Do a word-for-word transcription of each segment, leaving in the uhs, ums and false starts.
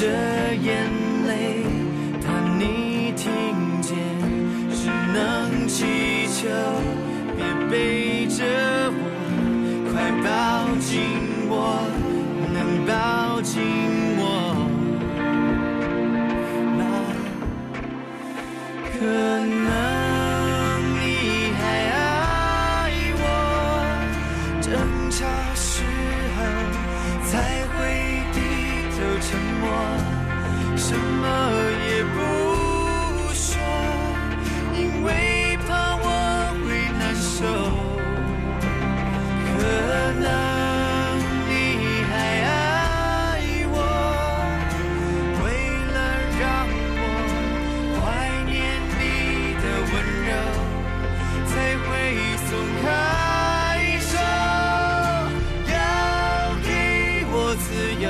这眼泪但你听见只能祈求别背着我快抱紧我能抱紧我那可能你还爱我争吵时候才会就沉默，什么也不说，因为怕我会难受。可能你还爱我，为了让我怀念你的温柔，才会松开手，要给我自由。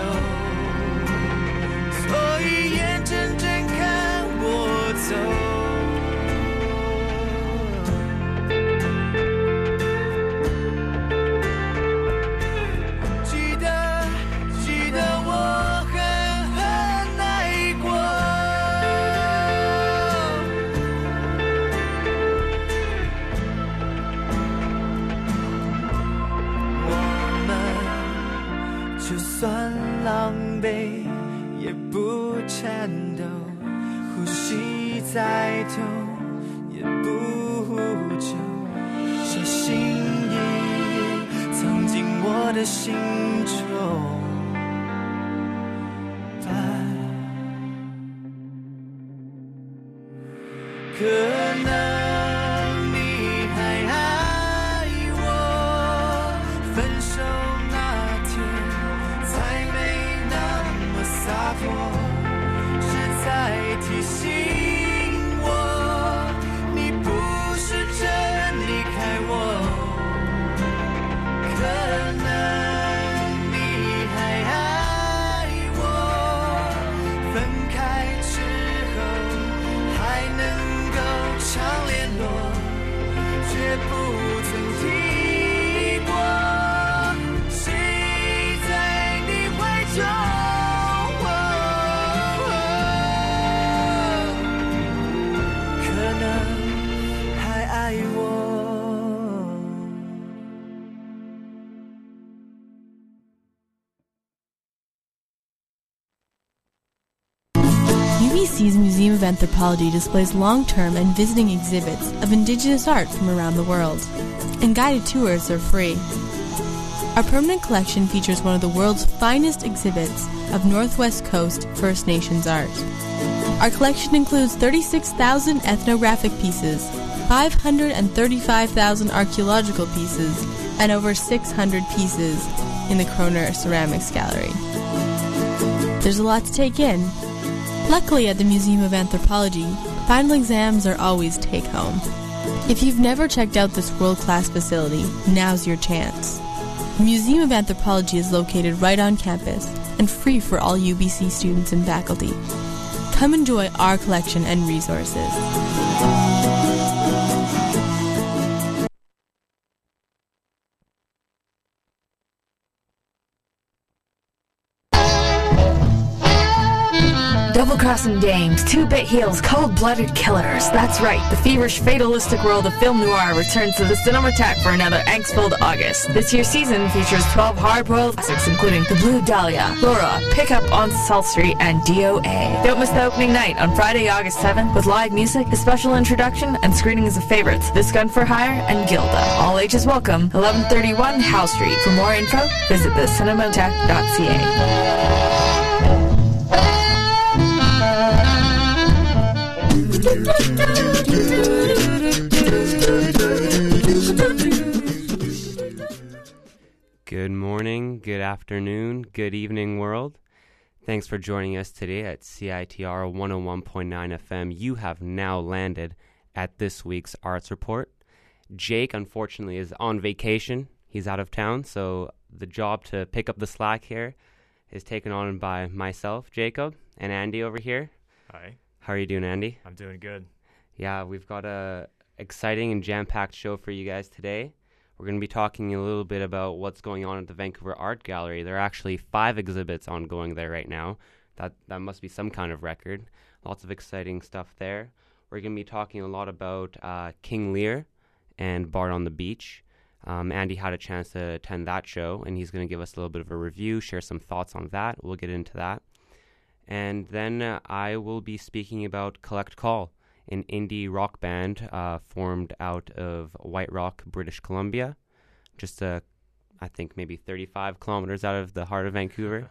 再痛也不呼求，小心翼翼藏进我的心中。B C's Museum of Anthropology displays long-term and visiting exhibits of indigenous art from around the world, and guided tours are free. Our permanent collection features one of the world's finest exhibits of Northwest Coast First Nations art. Our collection includes thirty-six thousand ethnographic pieces, five hundred thirty-five thousand archaeological pieces, and over six hundred pieces in the Kroner Ceramics Gallery. There's a lot to take in. Luckily, at the Museum of Anthropology, final exams are always take-home. If you've never checked out this world-class facility, now's your chance. The Museum of Anthropology is located right on campus and free for all U B C students and faculty. Come enjoy our collection and resources. Double-crossing dames, two-bit heels, cold-blooded killers. That's right, the feverish, fatalistic world of film noir returns to the Cinematheque for another angst-filled August. This year's season features twelve hard-boiled classics, including The Blue Dahlia, Laura, Pick Up on Salisbury, and D O A. Don't miss the opening night on Friday, August seventh, with live music, a special introduction, and screenings of favorites, This Gun for Hire, and Gilda. All ages welcome, eleven thirty-one Howe Street. For more info, visit the cinematheque dot c a. Good morning, good afternoon, good evening, world. Thanks for joining us today at C I T R one oh one point nine F M. You have now landed at this week's Arts Report. Jake, unfortunately, is on vacation. He's out of town, so the job to pick up the slack here is taken on by myself, Jacob, and Andy over here. Hi. How are you doing, Andy? I'm doing good. Yeah, we've got a exciting and jam-packed show for you guys today. We're going to be talking a little bit about what's going on at the Vancouver Art Gallery. There are actually five exhibits ongoing there right now. that, that must be some kind of record. Lots of exciting stuff there. We're going to be talking a lot about uh, King Lear and Bard on the Beach. Um, Andy had a chance to attend that show, and he's going to give us a little bit of a review, share some thoughts on that. We'll get into that. And then uh, I will be speaking about Collect Call, an indie rock band uh, formed out of White Rock, British Columbia, just, uh, I think, maybe thirty-five kilometers out of the heart of Vancouver.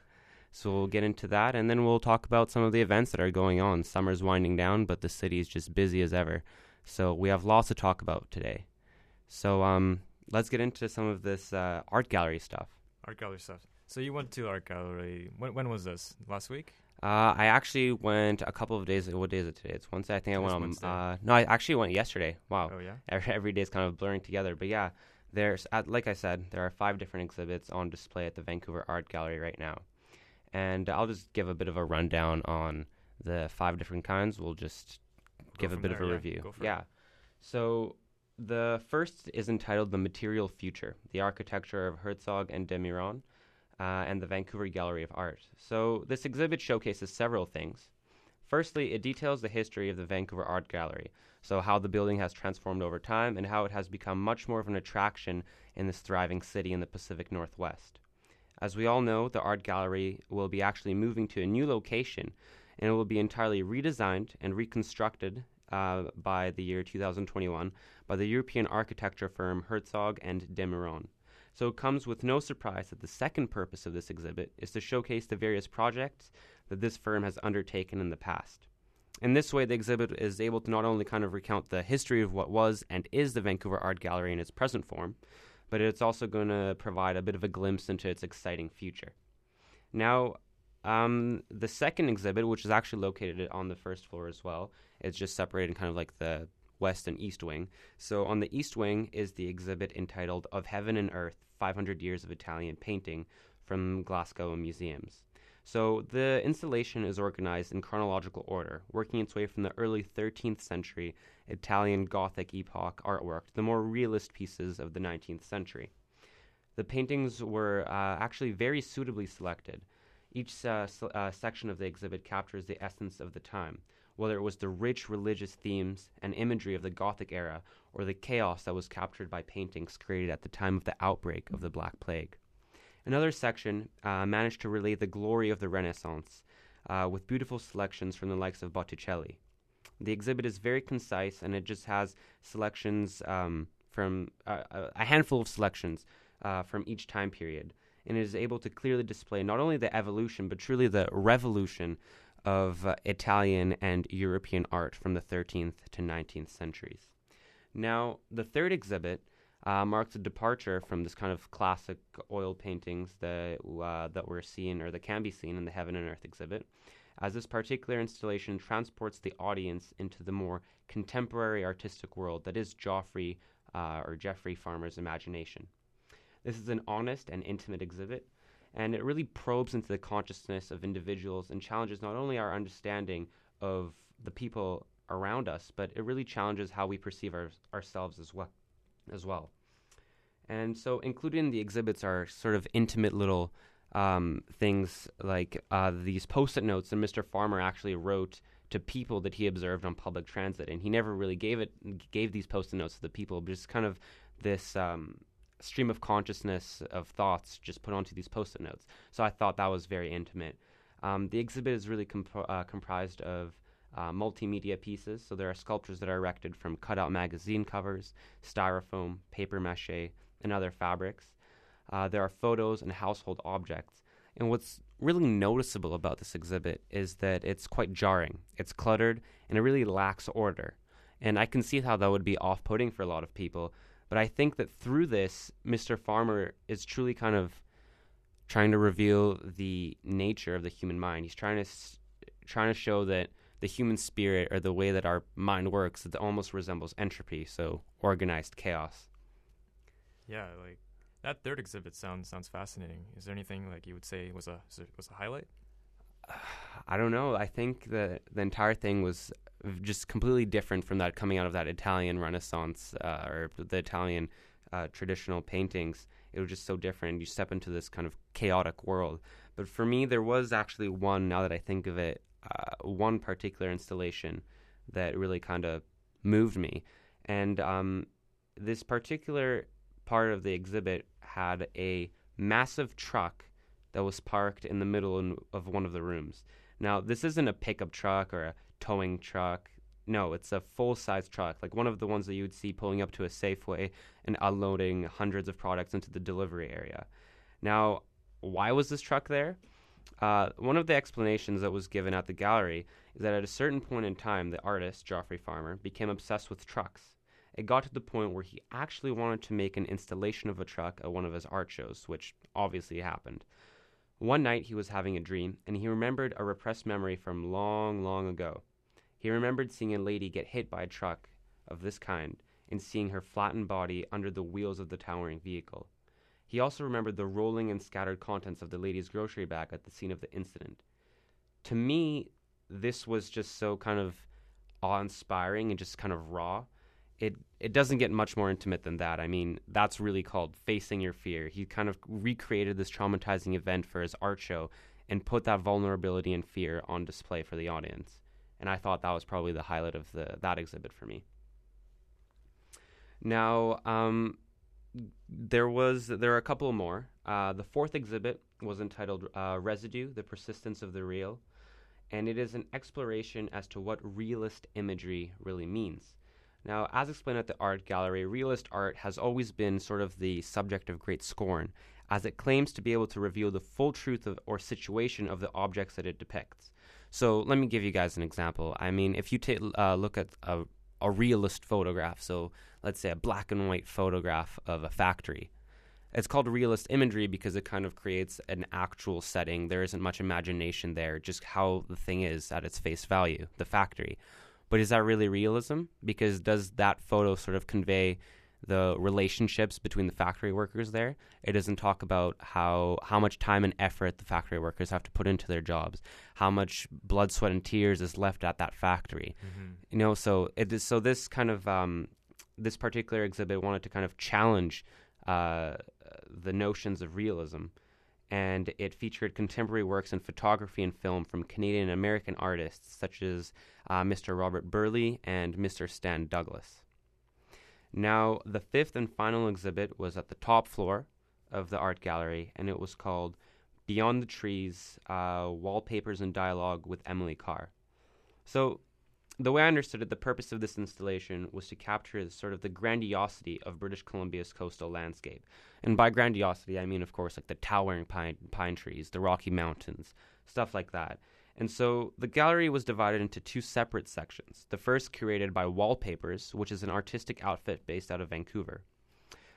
So we'll get into that, and then we'll talk about some of the events that are going on. Summer's winding down, but the city is just busy as ever. So we have lots to talk about today. So um, let's get into some of this uh, art gallery stuff. Art gallery stuff. So you went to art gallery. When, when was this? Last week? Uh, I actually went a couple of days. What day is it today? It's Wednesday. I think I went on. Uh, no, I actually went yesterday. Wow. Oh, yeah? Every, every day is kind of blurring together. But yeah, there's uh, like I said, there are five different exhibits on display at the Vancouver Art Gallery right now. And I'll just give a bit of a rundown on the five different kinds. We'll just give a bit of a review. Yeah. So the first is entitled The Material Future, the Architecture of Herzog and de Meuron, uh, and the Vancouver Gallery of Art. So this exhibit showcases several things. Firstly, it details the history of the Vancouver Art Gallery, so how the building has transformed over time and how it has become much more of an attraction in this thriving city in the Pacific Northwest. As we all know, the art gallery will be actually moving to a new location, and it will be entirely redesigned and reconstructed uh, by the year two thousand twenty-one by the European architecture firm Herzog and de Meuron. So it comes with no surprise that the second purpose of this exhibit is to showcase the various projects that this firm has undertaken in the past. In this way, the exhibit is able to not only kind of recount the history of what was and is the Vancouver Art Gallery in its present form, but it's also going to provide a bit of a glimpse into its exciting future. Now, um, the second exhibit, which is actually located on the first floor as well, it's just separated in kind of like the west and east wing. So on the east wing is the exhibit entitled Of Heaven and Earth, five hundred years of Italian Painting from Glasgow Museums. So the installation is organized in chronological order, working its way from the early thirteenth century Italian Gothic epoch artwork to the more realist pieces of the nineteenth century. The paintings were uh, actually very suitably selected. Each uh, se- uh, section of the exhibit captures the essence of the time, whether it was the rich religious themes and imagery of the Gothic era or the chaos that was captured by paintings created at the time of the outbreak of the Black Plague. Another section uh, managed to relay the glory of the Renaissance uh, with beautiful selections from the likes of Botticelli. The exhibit is very concise, and it just has selections um, from uh, a handful of selections uh, from each time period, and it is able to clearly display not only the evolution but truly the revolution of uh, Italian and European art from the thirteenth to nineteenth centuries. Now, the third exhibit Uh, marks a departure from this kind of classic oil paintings that uh, that were seen or that can be seen in the Heaven and Earth exhibit, as this particular installation transports the audience into the more contemporary artistic world that is Geoffrey uh, or Geoffrey Farmer's imagination. This is an honest and intimate exhibit, and it really probes into the consciousness of individuals and challenges not only our understanding of the people around us, but it really challenges how we perceive our, ourselves as well. as well. And so included in the exhibits are sort of intimate little um, things like uh, these post-it notes that Mister Farmer actually wrote to people that he observed on public transit. And he never really gave it gave these post-it notes to the people, but just kind of this um, stream of consciousness of thoughts just put onto these post-it notes. So I thought that was very intimate. Um, the exhibit is really comp- uh, comprised of Uh, multimedia pieces, so there are sculptures that are erected from cutout magazine covers, styrofoam, paper mache, and other fabrics. Uh, there are photos and household objects. And what's really noticeable about this exhibit is that it's quite jarring. It's cluttered, and it really lacks order. And I can see how that would be off-putting for a lot of people, but I think that through this, Mister Farmer is truly kind of trying to reveal the nature of the human mind. He's trying to s- trying to show that the human spirit, or the way that our mind works, it almost resembles entropy, so organized chaos. Yeah, like that third exhibit sounds sounds fascinating. Is there anything like you would say was a was a highlight? Uh, I don't know. I think that the entire thing was just completely different from that coming out of that Italian Renaissance uh, or the Italian uh, traditional paintings. It was just so different. You step into this kind of chaotic world, But for me, there was actually one, now that I think of it, uh, one particular installation that really kind of moved me. And um, this particular part of the exhibit had a massive truck that was parked in the middle in, of one of the rooms. Now, this isn't a pickup truck or a towing truck. No, it's a full-size truck, like one of the ones that you would see pulling up to a Safeway and unloading hundreds of products into the delivery area. Now, why was this truck there? Uh, one of the explanations that was given at the gallery is that at a certain point in time, the artist, Geoffrey Farmer, became obsessed with trucks. It got to the point where he actually wanted to make an installation of a truck at one of his art shows, which obviously happened. One night he was having a dream, and he remembered a repressed memory from long, long ago. He remembered seeing a lady get hit by a truck of this kind and seeing her flattened body under the wheels of the towering vehicle. He also remembered the rolling and scattered contents of the lady's grocery bag at the scene of the incident. To me, this was just so kind of awe-inspiring and just kind of raw. It it doesn't get much more intimate than that. I mean, that's really called facing your fear. He kind of recreated this traumatizing event for his art show and put that vulnerability and fear on display for the audience. And I thought that was probably the highlight of the that exhibit for me. Now, um... There was there are a couple more. Uh, the fourth exhibit was entitled uh, Residue, the Persistence of the Real, and it is an exploration as to what realist imagery really means. Now, as explained at the art gallery, realist art has always been sort of the subject of great scorn, as it claims to be able to reveal the full truth of or situation of the objects that it depicts. So let me give you guys an example. I mean, if you ta- uh, look at a a realist photograph, so let's say a black and white photograph of a factory. It's called realist imagery because it kind of creates an actual setting. There isn't much imagination there, just how the thing is at its face value, the factory. But is that really realism? Because does that photo sort of convey the relationships between the factory workers there? It doesn't talk about how how much time and effort the factory workers have to put into their jobs, how much blood, sweat, and tears is left at that factory. Mm-hmm. You know, so it is, so this kind of um, this particular exhibit wanted to kind of challenge uh, the notions of realism, and it featured contemporary works in photography and film from Canadian and American artists such as uh, Mister Robert Burley and Mister Stan Douglas. Now, the fifth and final exhibit was at the top floor of the art gallery, and it was called Beyond the Trees, uh, Wallpapers and Dialogue with Emily Carr. So, the way I understood it, the purpose of this installation was to capture the, sort of the grandiosity of British Columbia's coastal landscape. And by grandiosity, I mean, of course, like the towering pine, pine trees, the Rocky Mountains, stuff like that. And so the gallery was divided into two separate sections, the first curated by Wallpapers, which is an artistic outfit based out of Vancouver.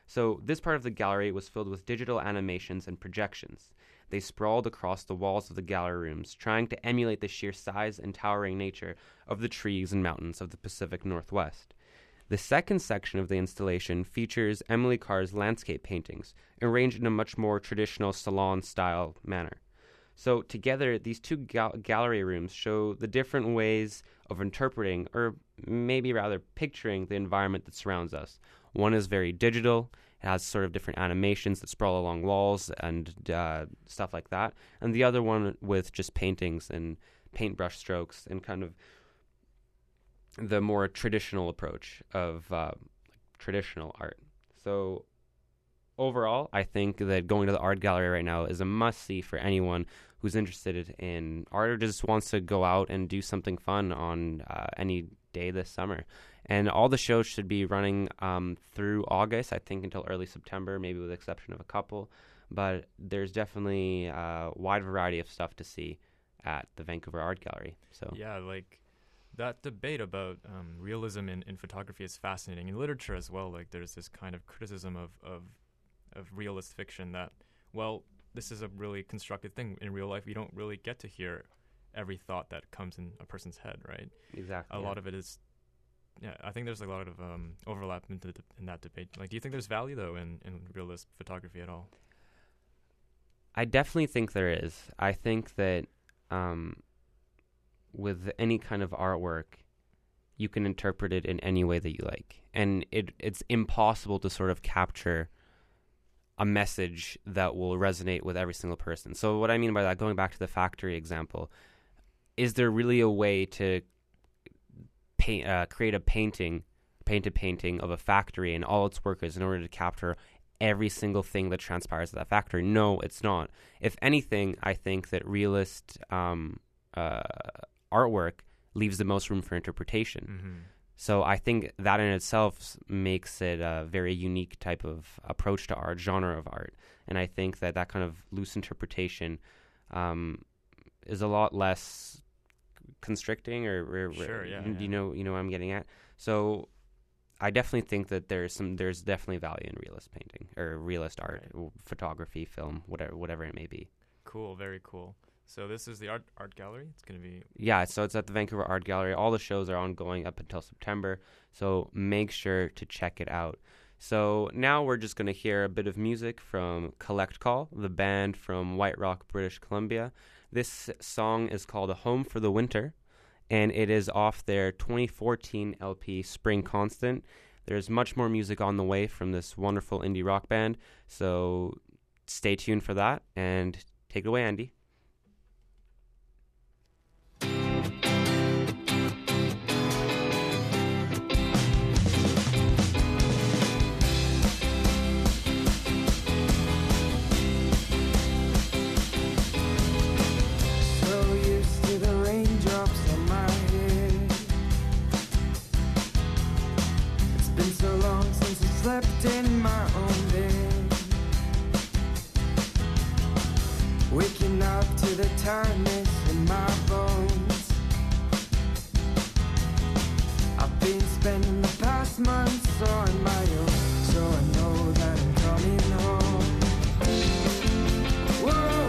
So this part of the gallery was filled with digital animations and projections. They sprawled across the walls of the gallery rooms, trying to emulate the sheer size and towering nature of the trees and mountains of the Pacific Northwest. The second section of the installation features Emily Carr's landscape paintings, arranged in a much more traditional salon-style manner. So together, these two gal- gallery rooms show the different ways of interpreting, or maybe rather picturing, the environment that surrounds us. One is very digital. It has sort of different animations that sprawl along walls and uh, stuff like that. And the other one with just paintings and paintbrush strokes and kind of the more traditional approach of uh, traditional art. So overall, I think that going to the art gallery right now is a must-see for anyone who's interested in art or just wants to go out and do something fun on uh, any day this summer. And all the shows should be running um, through August, I think, until early September, maybe with the exception of a couple. But there's definitely a wide variety of stuff to see at the Vancouver Art Gallery. So yeah, like that debate about um, realism in, in photography is fascinating. In literature as well, like there's this kind of criticism of, of of realist fiction that, well, this is a really constructed thing. In real life, you don't really get to hear every thought that comes in a person's head, right? Exactly. A yeah. lot of it is, yeah, I think there's a lot of um, overlap in, the, in that debate. Like, do you think there's value, though, in, in realist photography at all? I definitely think there is. I think that um, with any kind of artwork, you can interpret it in any way that you like. And it it's impossible to sort of capture a message that will resonate with every single person. So what I mean by that, going back to the factory example, is there really a way to paint, uh, create a painting, paint a painting of a factory and all its workers in order to capture every single thing that transpires at that factory? No, it's not. If anything, I think that realist um, uh, artwork leaves the most room for interpretation. Mm-hmm. So I think that in itself makes it a very unique type of approach to art, genre of art. And I think that that kind of loose interpretation um, is a lot less constricting or, or sure, yeah, you, yeah. you know, you know what I'm getting at. So I definitely think that there's some, there's definitely value in realist painting or realist art, right. photography, film, whatever, whatever it may be. Cool. Very cool. So this is the art art gallery. It's going to be... Yeah, so it's at the Vancouver Art Gallery. All the shows are ongoing up until September, so make sure to check it out. So now we're just going to hear a bit of music from Collect Call, the band from White Rock, British Columbia. This song is called A Home for the Winter, and it is off their twenty fourteen L P, Spring Constant. There's much more music on the way from this wonderful indie rock band, so stay tuned for that, and take it away, Andy. Slept in my own bed, waking up to the tiredness in my bones. I've been spending the past months on my own, so I know that I'm coming home. Whoa.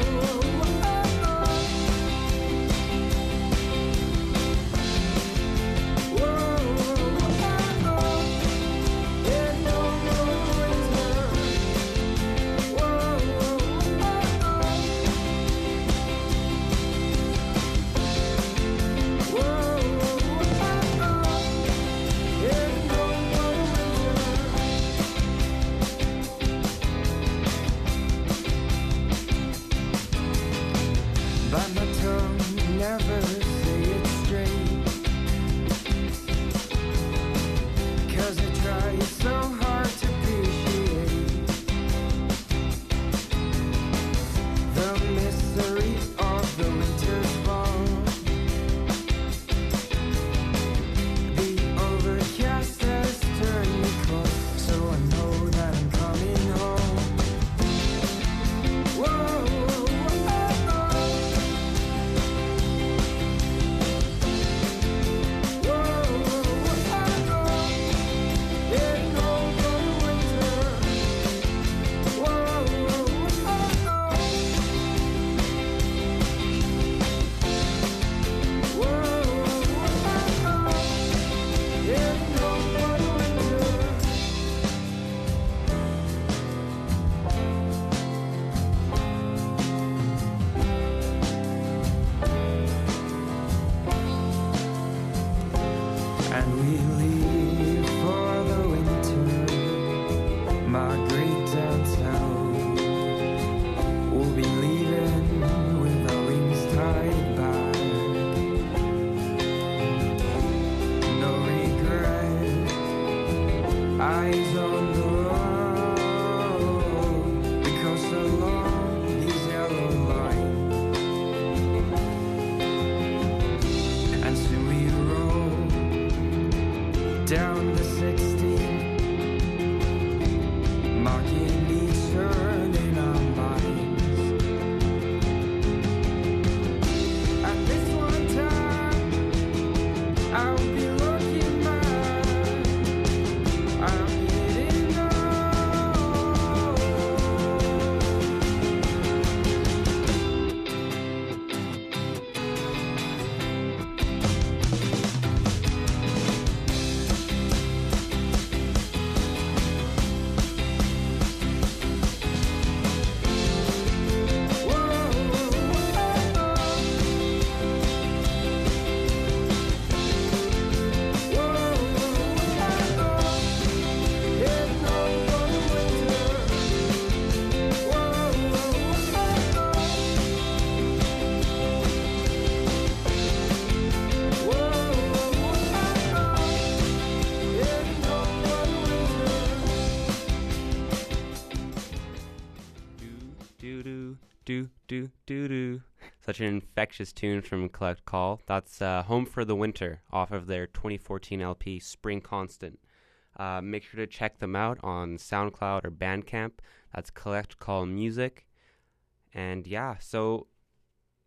Do-do, do-do, do-do. Such an infectious tune from Collect Call. That's uh, Home for the Winter off of their twenty fourteen L P, Spring Constant. Uh, make sure to check them out on SoundCloud or Bandcamp. That's Collect Call Music. And yeah, so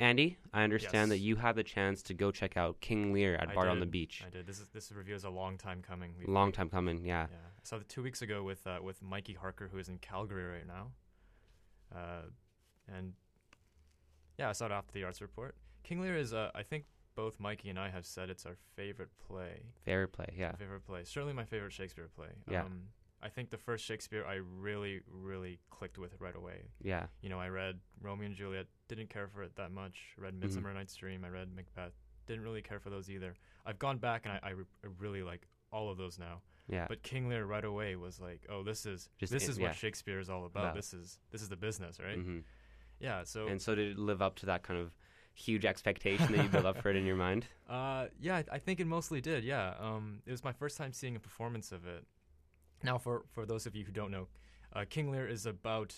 Andy, I understand yes. that you had the chance to go check out King Lear at I Bard did. on the Beach. I did. This is this review is a long time coming. We've long time coming, yeah. yeah. I saw it two weeks ago with, uh, with Mikey Harker, who is in Calgary right now. Uh, and yeah, I saw it after the arts report. King Lear is, uh, I think both Mikey and I have said it's our favorite play. Favorite play, yeah. Favorite play. Certainly my favorite Shakespeare play. Yeah. Um, I think the first Shakespeare I really, really clicked with right away. Yeah. You know, I read Romeo and Juliet, didn't care for it that much. I read Midsummer mm-hmm. Night's Dream. I read Macbeth. Didn't really care for those either. I've gone back and I, I, re- I really like all of those now. Yeah. But King Lear right away was like, oh, this is Just this it, is what yeah. Shakespeare is all about. Wow. This is this is the business, right? Mm-hmm. Yeah. So and so did it live up to that kind of huge expectation that you built up for it in your mind? Uh, yeah, I, I think it mostly did. Yeah. Um, it was my first time seeing a performance of it. Now, for for those of you who don't know, uh, King Lear is about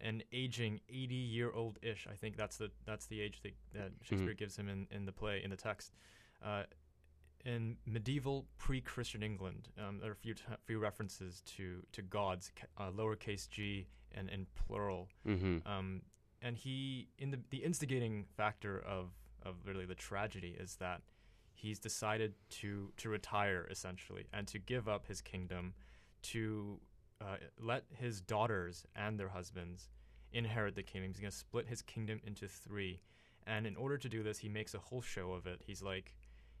an aging eighty-year-old ish. I think that's the that's the age that, that Shakespeare mm-hmm. gives him in, in the play in the text. Uh, In medieval pre-Christian England, um, there are a few t- few references to to gods, uh, lowercase g, and in plural. Mm-hmm. Um, and he, in the the instigating factor of, of really the tragedy is that he's decided to to retire essentially and to give up his kingdom, to uh, let his daughters and their husbands inherit the kingdom. He's going to split his kingdom into three, and in order to do this, he makes a whole show of it. He's like,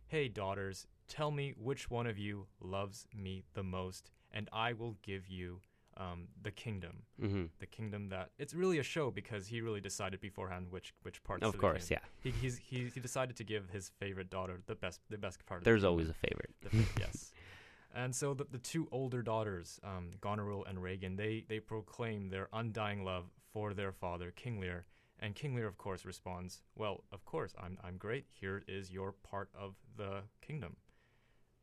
hey, daughters, tell me which one of you loves me the most, and I will give you um, the kingdom. Mm-hmm. The kingdom that... It's really a show because he really decided beforehand which, which parts of, of course, the kingdom. Yeah. He, he's, he, he decided to give his favorite daughter the best the best part of There's the always a favorite. The fa- yes. And so the, the two older daughters, um, Goneril and Regan, they, they proclaim their undying love for their father, King Lear. And King Lear, of course, responds, well, of course, I'm I'm great. Here is your part of the kingdom.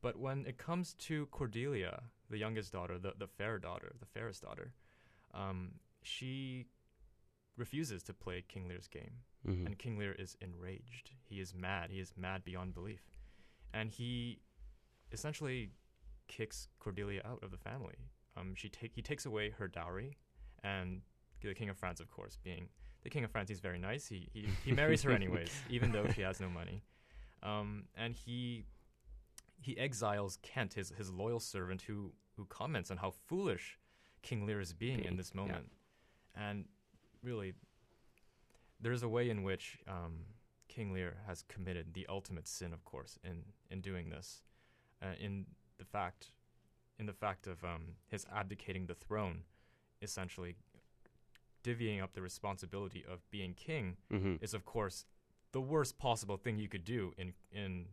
But when it comes to Cordelia, the youngest daughter, the, the fair daughter, the fairest daughter, um, she refuses to play King Lear's game. Mm-hmm. And King Lear is enraged. He is mad. He is mad beyond belief. And he essentially kicks Cordelia out of the family. Um, she take He takes away her dowry, and the King of France, of course, being... The King of France, he's very nice. He he, he marries her anyways, even though she has no money. Um, and he he exiles Kent, his his loyal servant, who who comments on how foolish King Lear is being in this moment. Yeah. And really, there's a way in which um, King Lear has committed the ultimate sin, of course, in in doing this, uh, in the fact in the fact of um, his abdicating the throne, essentially. Divvying up the responsibility of being king mm-hmm. is, of course, the worst possible thing you could do in in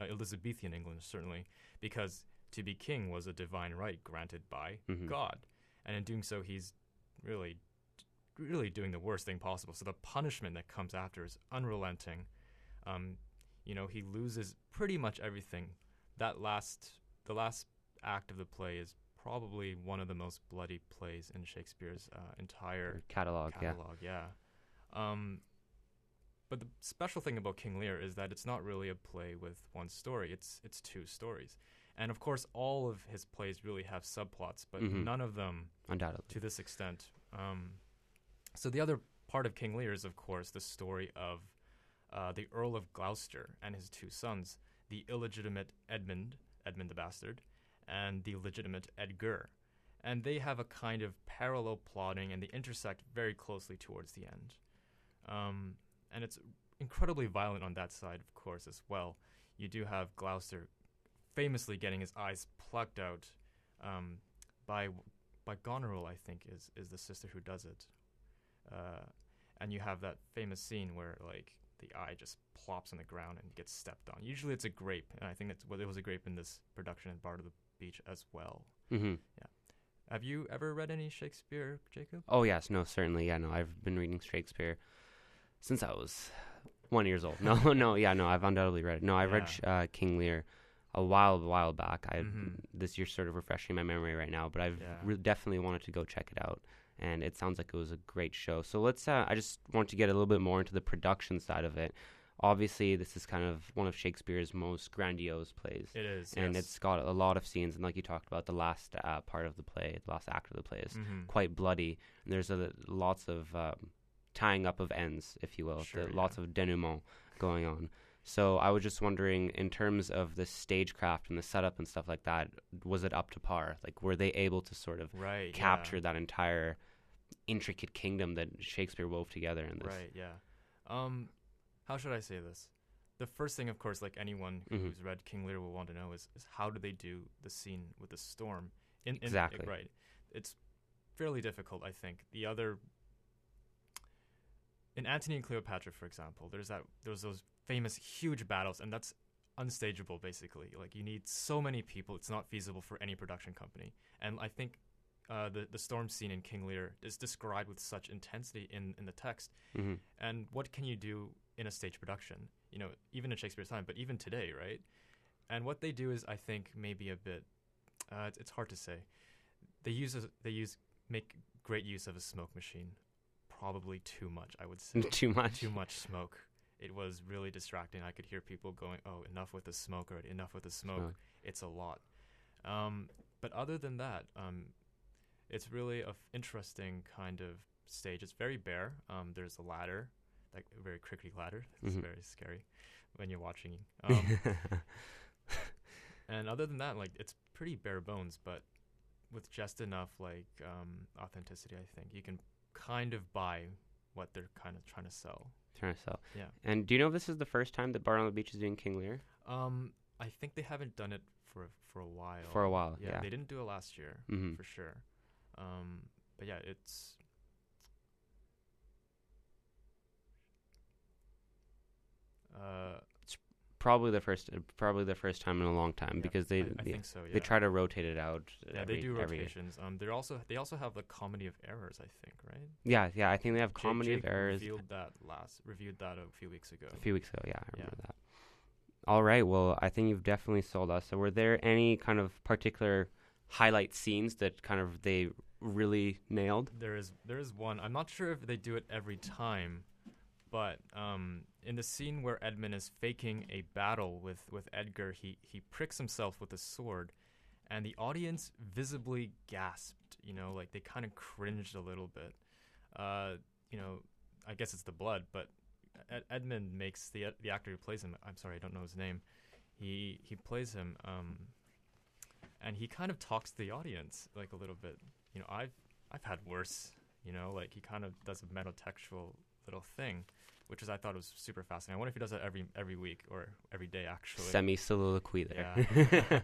uh, Elizabethan England, certainly, because to be king was a divine right granted by mm-hmm. God. And in doing so, he's really, really doing the worst thing possible. So the punishment that comes after is unrelenting. Um, you know, he loses pretty much everything. That last, the last act of the play is probably one of the most bloody plays in Shakespeare's uh, entire catalog. Catalog, yeah. yeah. Um, but the special thing about King Lear is that it's not really a play with one story. It's it's two stories, and of course, all of his plays really have subplots, but mm-hmm. none of them, undoubtedly, to this extent. Um, so the other part of King Lear is, of course, the story of uh, the Earl of Gloucester and his two sons, the illegitimate Edmund, Edmund the Bastard, and the legitimate Edgar. And they have a kind of parallel plotting, and they intersect very closely towards the end. Um, and it's incredibly violent on that side, of course, as well. You do have Gloucester famously getting his eyes plucked out um, by by Goneril, I think, is, is the sister who does it. Uh, and you have that famous scene where, like, the eye just plops on the ground and gets stepped on. Usually it's a grape, and I think that's well, it was a grape in this production at Bard of the Beach as well. Mm-hmm. Yeah. Have you ever read any Shakespeare, Jacob? Oh yes, no, certainly. Yeah, no, I've been reading Shakespeare since I was one years old. No, no, yeah, no, I've undoubtedly read it. No, I yeah. read uh, King Lear a while, while back. I mm-hmm. this year's sort of refreshing my memory right now, but I've yeah. re- definitely wanted to go check it out and it sounds like it was a great show. So let's, uh, I just want to get a little bit more into the production side of it. Obviously, this is kind of one of Shakespeare's most grandiose plays. It is, and yes. It's got a lot of scenes, and like you talked about, the last uh, part of the play, the last act of the play is mm-hmm. quite bloody, and there's a, lots of um, tying up of ends, if you will, sure, the, yeah. lots of denouement going on. So I was just wondering, in terms of the stagecraft and the setup and stuff like that, was it up to par? Like, were they able to sort of right, capture yeah. that entire intricate kingdom that Shakespeare wove together in this? Right, yeah. Um... How should I say this? The first thing, of course, like anyone who's mm-hmm. read King Lear will want to know is, is how do they do the scene with the storm? In, in, exactly. It, right. It's fairly difficult, I think. The other... In Antony and Cleopatra, for example, there's that there's those famous huge battles, and that's unstageable, basically. Like, you need so many people, it's not feasible for any production company. And I think uh, the, the storm scene in King Lear is described with such intensity in, in the text. Mm-hmm. And what can you do in a stage production, you know, even in Shakespeare's time, but even today, right? And what they do is, I think, maybe a bit, uh, it's, it's hard to say. They use, a, they use, make great use of a smoke machine, probably too much, I would say. Too much? Too much smoke. It was really distracting. I could hear people going, oh, enough with the smoke, or enough with the smoke. smoke. It's a lot. Um, but other than that, um, it's really an f- interesting kind of stage. It's very bare. Um, there's a ladder. Like a very crickety ladder. It's mm-hmm. very scary when you're watching. Um, and other than that, like, it's pretty bare bones, but with just enough like um, authenticity, I think you can kind of buy what they're kind of trying to sell. Trying to sell. Yeah. And do you know if this is the first time that Bard on the Beach is doing King Lear? Um, I think they haven't done it for for a while. For a while. Yeah. yeah. They didn't do it last year mm-hmm. for sure. Um, but yeah, it's. Uh, it's probably the first, uh, probably the first time in a long time yeah, because they I, I yeah, think so, yeah. they try to rotate it out. Yeah, every, they do rotations. Um, they also they also have the comedy of errors, I think, right? Yeah, yeah, I think they have Jake, comedy Jake of errors. Reviewed that last, reviewed that a few weeks ago. A few weeks ago, yeah, I remember yeah. that. All right, well, I think you've definitely sold us. So, were there any kind of particular highlight scenes that kind of they really nailed? There is, there is one. I'm not sure if they do it every time. But um, in the scene where Edmund is faking a battle with, with Edgar, he, he pricks himself with a sword, and the audience visibly gasped, you know, like they kind of cringed a little bit. Uh, you know, I guess it's the blood, but Ed- Edmund makes, the the actor who plays him, I'm sorry, I don't know his name, he he plays him, um, and he kind of talks to the audience, like a little bit. You know, I've, I've had worse, you know, like he kind of does a metatextual little thing, which is I thought was super fascinating. I wonder if he does that every every week or every day, actually. Semi-soliloquy there. Yeah.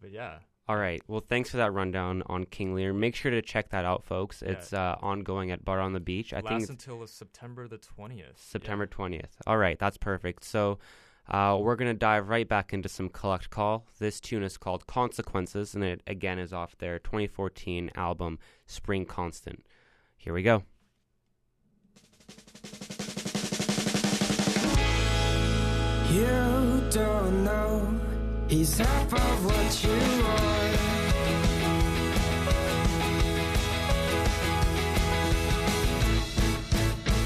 But yeah. All right. Well, thanks for that rundown on King Lear. Make sure to check that out, folks. Yeah. It's uh, ongoing at Bard on the Beach. I Lasts think until September the twentieth. September yeah. twentieth. All right. That's perfect. So uh, we're going to dive right back into some Collect Call. This tune is called Consequences, and it, again, is off their twenty fourteen album, Spring Constant. Here we go. You don't know, he's half of what you are.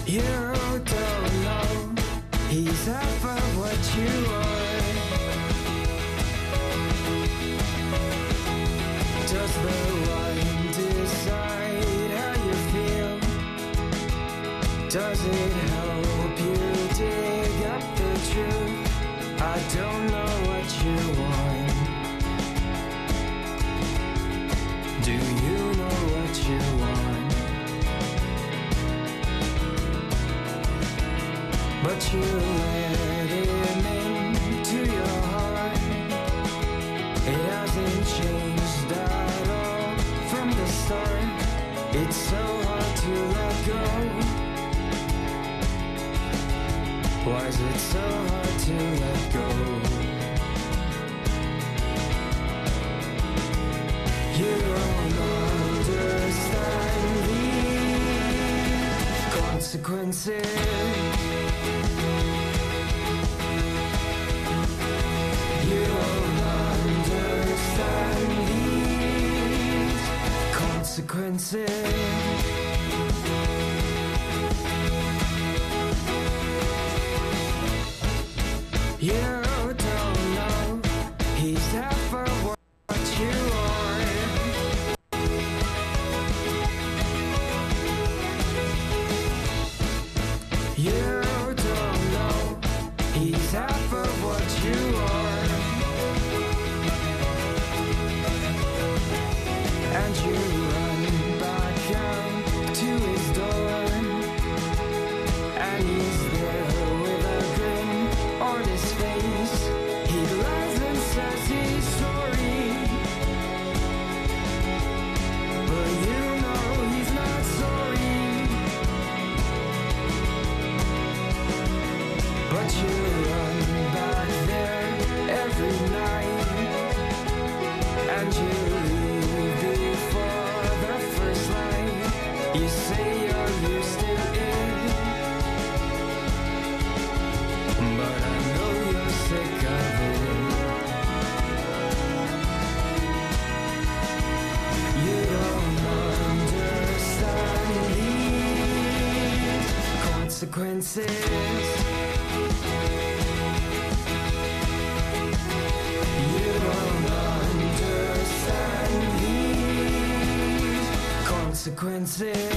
You don't know, he's half of what you are. Just the one decide how you feel. Does it help you dig up the truth? I don't know what you want. Do you know what you want? But you let it into your heart. It hasn't changed at all from the start. It's so hard to let go. Why is it so hard to let go? You don't understand the consequences. You don't understand the consequences. Consequences. You don't understand these consequences.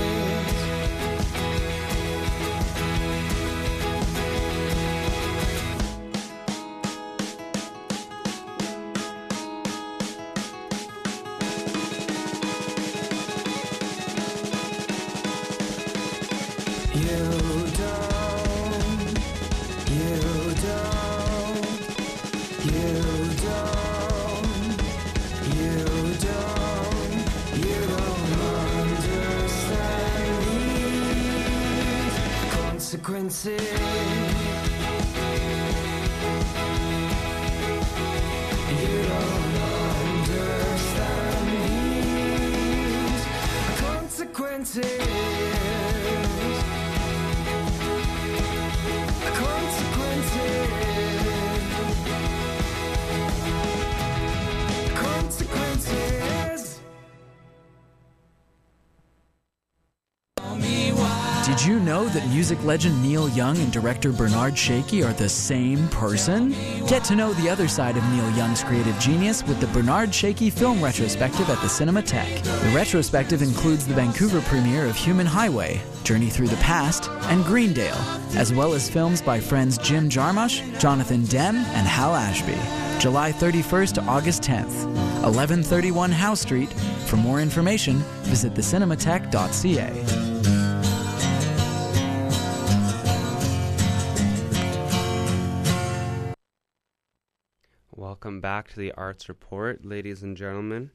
That music legend Neil Young and director Bernard Shaky are the same person? Get to know the other side of Neil Young's creative genius with the Bernard Shaky Film Retrospective at the Cinematheque. The retrospective includes the Vancouver premiere of Human Highway, Journey Through the Past, and Greendale, as well as films by friends Jim Jarmusch, Jonathan Demme, and Hal Ashby. July thirty-first to August tenth, eleven thirty-one Howe Street. For more information, visit the cinematheque dot c a. Welcome back to the Arts Report, ladies and gentlemen.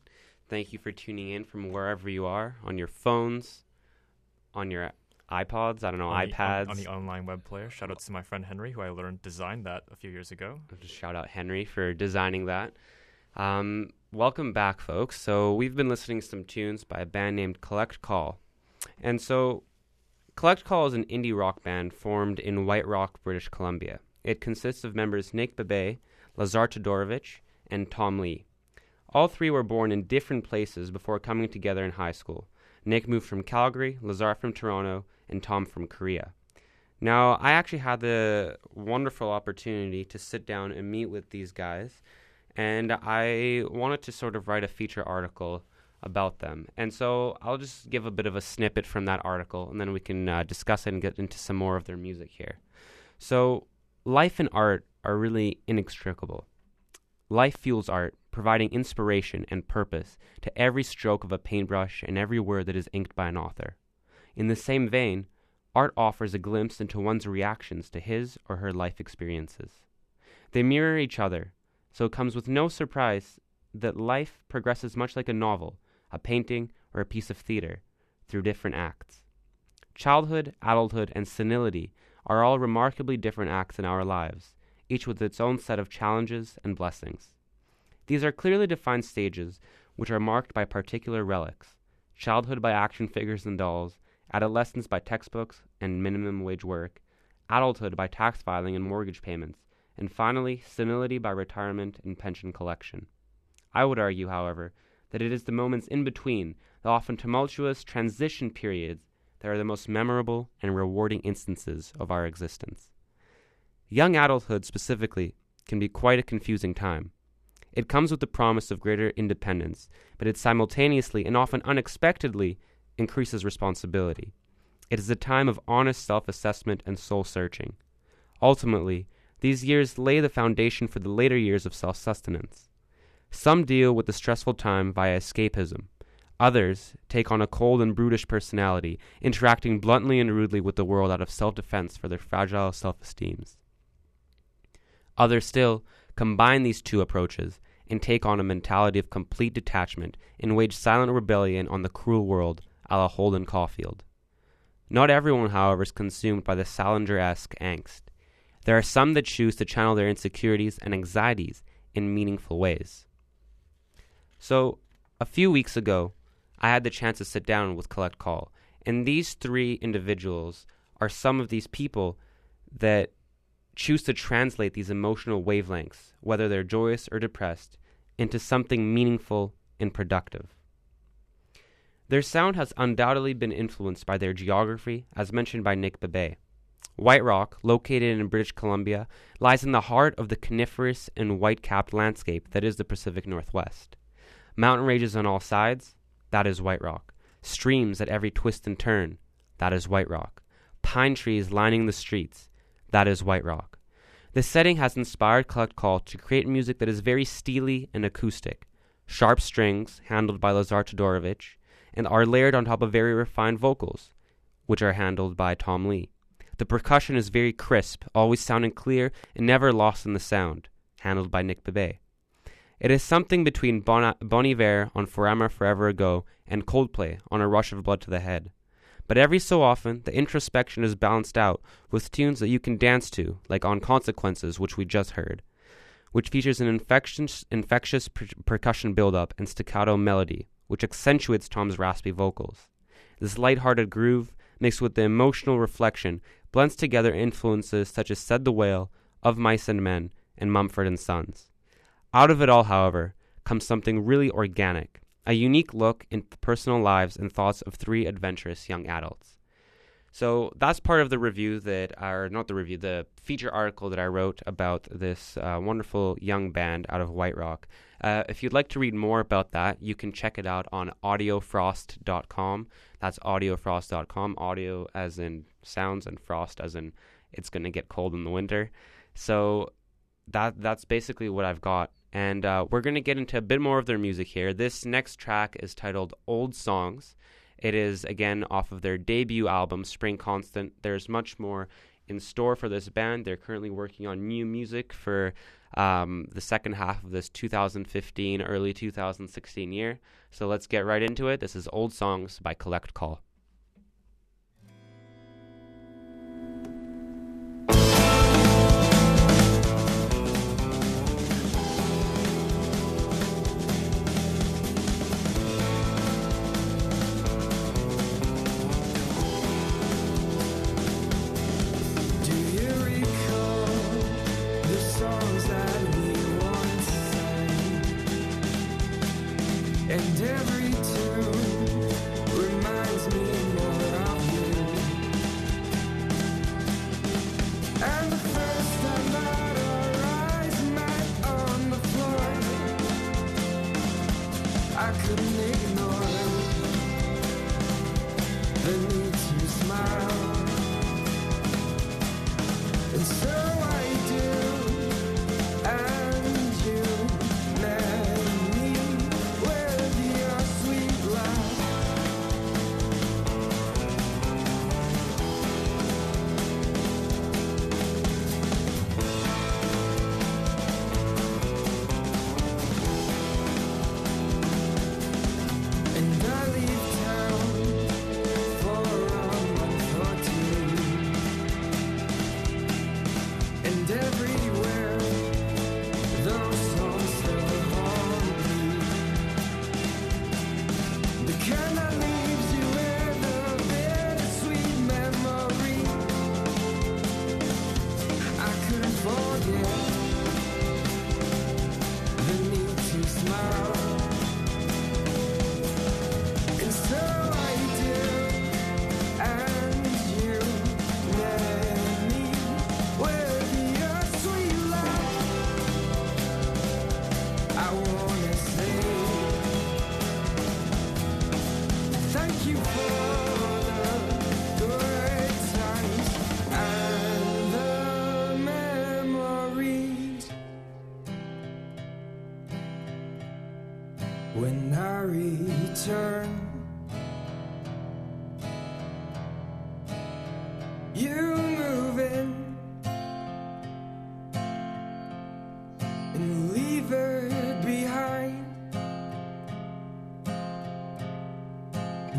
Thank you for tuning in from wherever you are, on your phones, on your iPods, I don't know, on iPads. The, on, on the online web player. Shout out to my friend Henry, who I learned designed that a few years ago. I'll just shout out Henry for designing that. Um, welcome back, folks. So we've been listening to some tunes by a band named Collect Call. And so Collect Call is an indie rock band formed in White Rock, British Columbia. It consists of members Nick Babay, Lazar Todorovic, and Tom Lee. All three were born in different places before coming together in high school. Nick moved from Calgary, Lazar from Toronto, and Tom from Korea. Now, I actually had the wonderful opportunity to sit down and meet with these guys, and I wanted to sort of write a feature article about them. And so I'll just give a bit of a snippet from that article, and then we can uh, discuss it and get into some more of their music here. So, life and art are really inextricable. Life fuels art, providing inspiration and purpose to every stroke of a paintbrush and every word that is inked by an author. In the same vein, art offers a glimpse into one's reactions to his or her life experiences. They mirror each other, so it comes with no surprise that life progresses much like a novel, a painting, or a piece of theater, through different acts. Childhood, adulthood, and senility are all remarkably different acts in our lives, each with its own set of challenges and blessings. These are clearly defined stages which are marked by particular relics: childhood by action figures and dolls, adolescence by textbooks and minimum wage work, adulthood by tax filing and mortgage payments, and finally, senility by retirement and pension collection. I would argue, however, that it is the moments in between, the often tumultuous transition periods, that are the most memorable and rewarding instances of our existence. Young adulthood, specifically, can be quite a confusing time. It comes with the promise of greater independence, but it simultaneously and often unexpectedly increases responsibility. It is a time of honest self-assessment and soul-searching. Ultimately, these years lay the foundation for the later years of self-sustenance. Some deal with the stressful time via escapism. Others take on a cold and brutish personality, interacting bluntly and rudely with the world out of self-defense for their fragile self-esteems. Others still combine these two approaches and take on a mentality of complete detachment and wage silent rebellion on the cruel world a la Holden Caulfield. Not everyone, however, is consumed by the Salinger-esque angst. There are some that choose to channel their insecurities and anxieties in meaningful ways. So, a few weeks ago, I had the chance to sit down with Collect Call, and these three individuals are some of these people that choose to translate these emotional wavelengths, whether they're joyous or depressed, into something meaningful and productive. Their sound has undoubtedly been influenced by their geography, as mentioned by Nick Babet. White Rock, located in British Columbia, lies in the heart of the coniferous and white-capped landscape that is the Pacific Northwest. Mountain ranges on all sides, that is White Rock. Streams at every twist and turn, that is White Rock. Pine trees lining the streets, that is White Rock. The setting has inspired Collect Call to create music that is very steely and acoustic. Sharp strings, handled by Lazar Todorovic, and are layered on top of very refined vocals, which are handled by Tom Lee. The percussion is very crisp, always sounding clear and never lost in the sound, handled by Nick Babet. It is something between Bon, bon Iver on Forever Forever Ago and Coldplay on A Rush of Blood to the Head. But every so often, the introspection is balanced out with tunes that you can dance to, like On Consequences, which we just heard, which features an infectious, infectious per- percussion build-up and staccato melody, which accentuates Tom's raspy vocals. This lighthearted groove, mixed with the emotional reflection, blends together influences such as Said the Whale, Of Mice and Men, and Mumford and Sons. Out of it all, however, comes something really organic, a unique look into the personal lives and thoughts of three adventurous young adults. So that's part of the review that, or not the review, the feature article that I wrote about this uh, wonderful young band out of White Rock. Uh, if you'd like to read more about that, you can check it out on audio frost dot com. That's audio frost dot com, audio as in sounds and frost as in it's going to get cold in the winter. So that that's basically what I've got. And uh, we're going to get into a bit more of their music here. This next track is titled Old Songs. It is, again, off of their debut album, Spring Constant. There's much more in store for this band. They're currently working on new music for um, the second half of this two thousand fifteen, early two thousand sixteen year. So let's get right into it. This is Old Songs by Collect Call.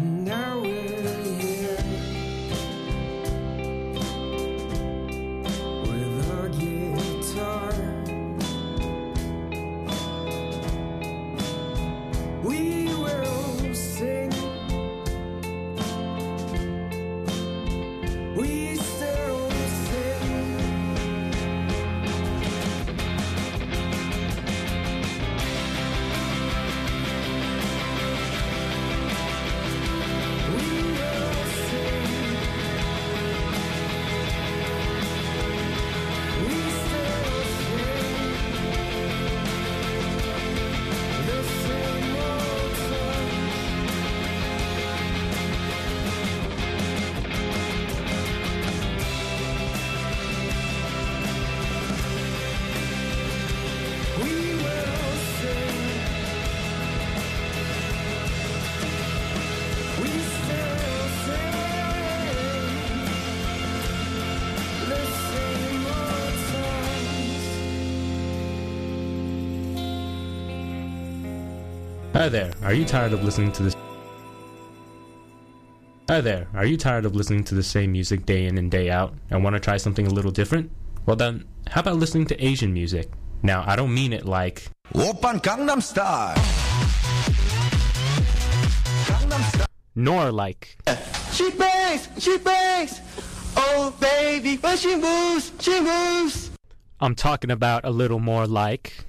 Now we're here with Hi there, are you tired of listening to this? Hi there, are you tired of listening to the same music day in and day out and want to try something a little different? Well then, how about listening to Asian music? Now, I don't mean it like Oppan Gangnam Style, nor like she bangs, she bangs, oh baby, but she moves, she moves. I'm talking about a little more like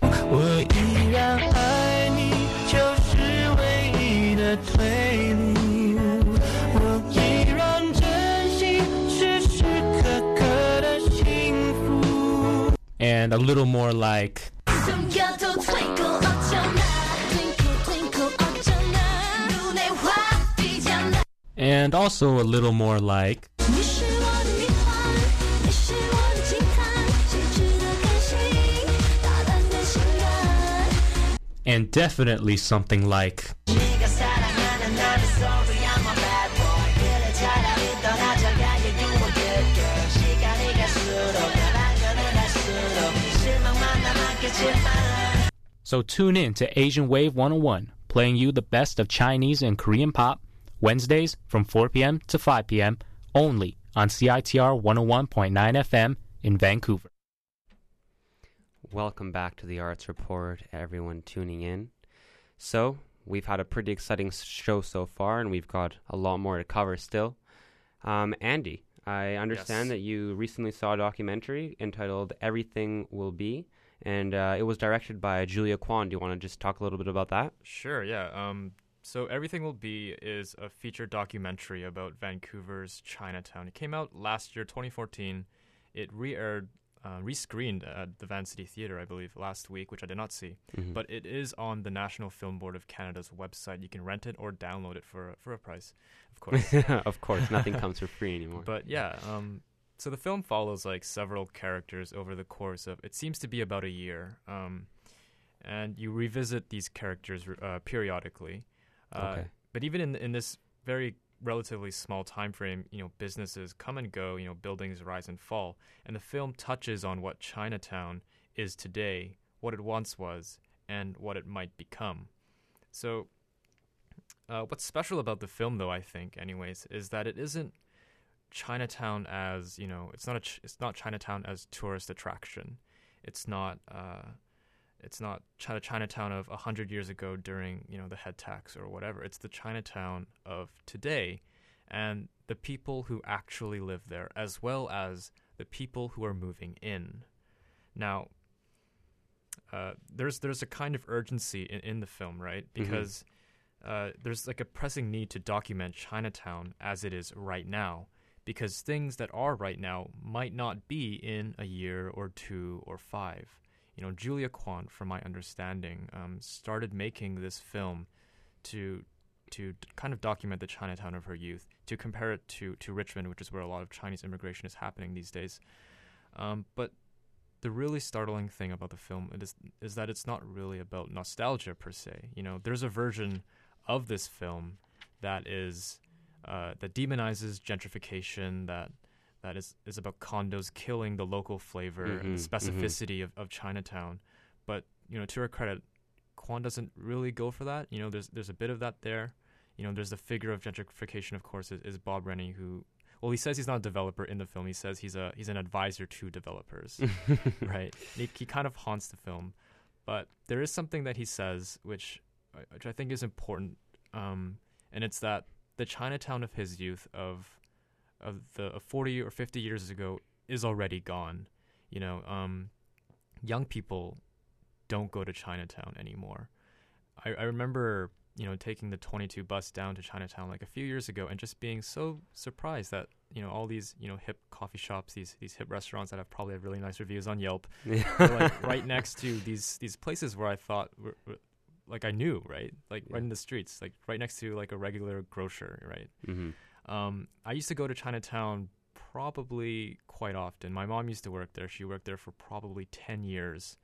and a little more like and also a little more like and definitely something like So tune in to Asian Wave one oh one, playing you the best of Chinese and Korean pop, Wednesdays from four p.m. to five p.m., only on C I T R one oh one point nine F M in Vancouver. Welcome back to the Arts Report, everyone tuning in. So, we've had a pretty exciting show so far, and we've got a lot more to cover still. Um, Andy, I understand yes. that you recently saw a documentary entitled Everything Will Be. And uh, it was directed by Julia Kwan. Do you want to just talk a little bit about that? Sure, yeah. Um, so Everything Will Be is a feature documentary about Vancouver's Chinatown. It came out last year, twenty fourteen. It re-aired, uh, re-screened at the Van City Theatre, I believe, last week, which I did not see. Mm-hmm. But it is on the National Film Board of Canada's website. You can rent it or download it for, for a price, of course. Of course, nothing comes for free anymore. But yeah... Um, So the film follows like several characters over the course of, it seems to be about a year, um, and you revisit these characters uh, periodically. Uh, okay. But even in in this very relatively small time frame, you know, businesses come and go, you know, buildings rise and fall, and the film touches on what Chinatown is today, what it once was, and what it might become. So, uh, what's special about the film, though, I think, anyways, is that it isn't Chinatown as, you know, it's not a ch- it's not Chinatown as tourist attraction. It's not uh, it's not China Chinatown of a hundred years ago during, you know, the head tax or whatever. It's the Chinatown of today, and the people who actually live there, as well as the people who are moving in. Now, uh, there's there's a kind of urgency in, in the film, right? Because mm-hmm. uh, there's like a pressing need to document Chinatown as it is right now. Because things that are right now might not be in a year or two or five. You know, Julia Kwan, from my understanding, um, started making this film to to kind of document the Chinatown of her youth, to compare it to, to Richmond, which is where a lot of Chinese immigration is happening these days. Um, but the really startling thing about the film is, is that it's not really about nostalgia per se. You know, there's a version of this film that is... Uh, that demonizes gentrification, that that is, is about condos killing the local flavor mm-hmm, and the specificity mm-hmm. of, of Chinatown. But, you know, to her credit, Kwan doesn't really go for that. You know, there's there's a bit of that there. You know, there's the figure of gentrification, of course, is, is Bob Rennie, who, well, he says he's not a developer in the film. He says he's a he's an advisor to developers, right? He, he kind of haunts the film. But there is something that he says, which, which I think is important, um, and it's that the Chinatown of his youth, of of the of forty or fifty years ago is already gone. You know, um, young people don't go to Chinatown anymore. I, I remember, you know, taking the twenty-two bus down to Chinatown like a few years ago and just being so surprised that, you know, all these, you know, hip coffee shops, these these hip restaurants that have probably have really nice reviews on Yelp, yeah. are like right next to these these places where I thought, were, were, like I knew, right? Like yeah. right in the streets, like right next to like a regular grocer, right? Mm-hmm. Um, I used to go to Chinatown probably quite often. My mom used to work there. She worked there for probably ten years.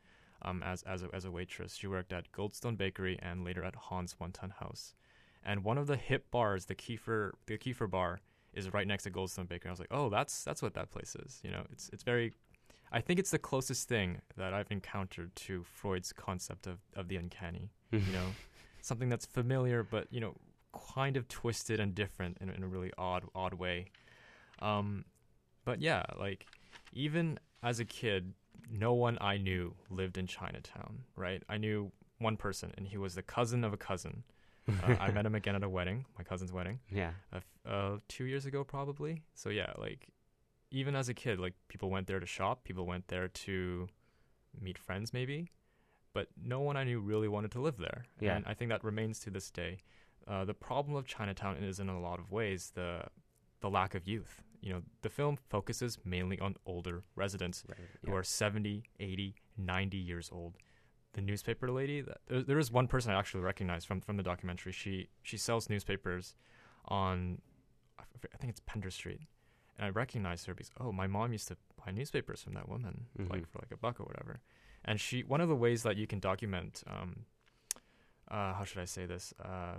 Um, as as a, as a waitress. She worked at Goldstone Bakery and later at Hans Wonton House. And one of the hip bars, the Kiefer the Kiefer Bar, is right next to Goldstone Bakery. I was like, oh, that's that's what that place is. You know, it's it's very. I think it's the closest thing that I've encountered to Freud's concept of of the uncanny. You know, something that's familiar but, you know, kind of twisted and different in, in a really odd odd way. Um, but yeah, like even as a kid, no one I knew lived in Chinatown, right? I knew one person, and he was the cousin of a cousin. Uh, I met him again at a wedding, my cousin's wedding. Yeah. Uh, uh, two years ago, probably. So, yeah, like, even as a kid, like, people went there to shop. People went there to meet friends, maybe. But no one I knew really wanted to live there. Yeah. And I think that remains to this day. Uh, the problem of Chinatown is, in a lot of ways, the the lack of youth. You know, the film focuses mainly on older residents right, yeah. who are seventy, eighty, ninety years old. The newspaper lady, that, there, there is one person I actually recognize from, from the documentary. She she sells newspapers on, I think it's Pender Street. And I recognize her because, oh, my mom used to buy newspapers from that woman, mm-hmm. like for like a buck or whatever. And she, one of the ways that you can document, um, uh, how should I say this, uh,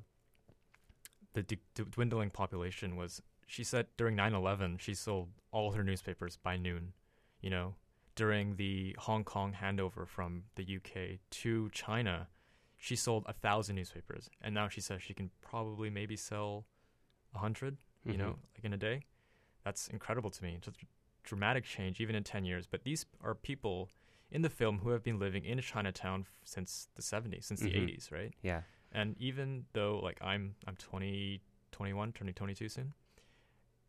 the d- d- dwindling population was, she said during nine eleven, she sold all her newspapers by noon. You know, during the Hong Kong handover from the U K to China, she sold a thousand newspapers. And now she says she can probably maybe sell a hundred, you mm-hmm. know, like in a day. That's incredible to me. Just dramatic change, even in ten years. But these are people in the film who have been living in Chinatown f- since the seventies, since mm-hmm. the eighties, right? Yeah. And even though like I'm, I'm twenty, twenty-one, turning twenty-two soon.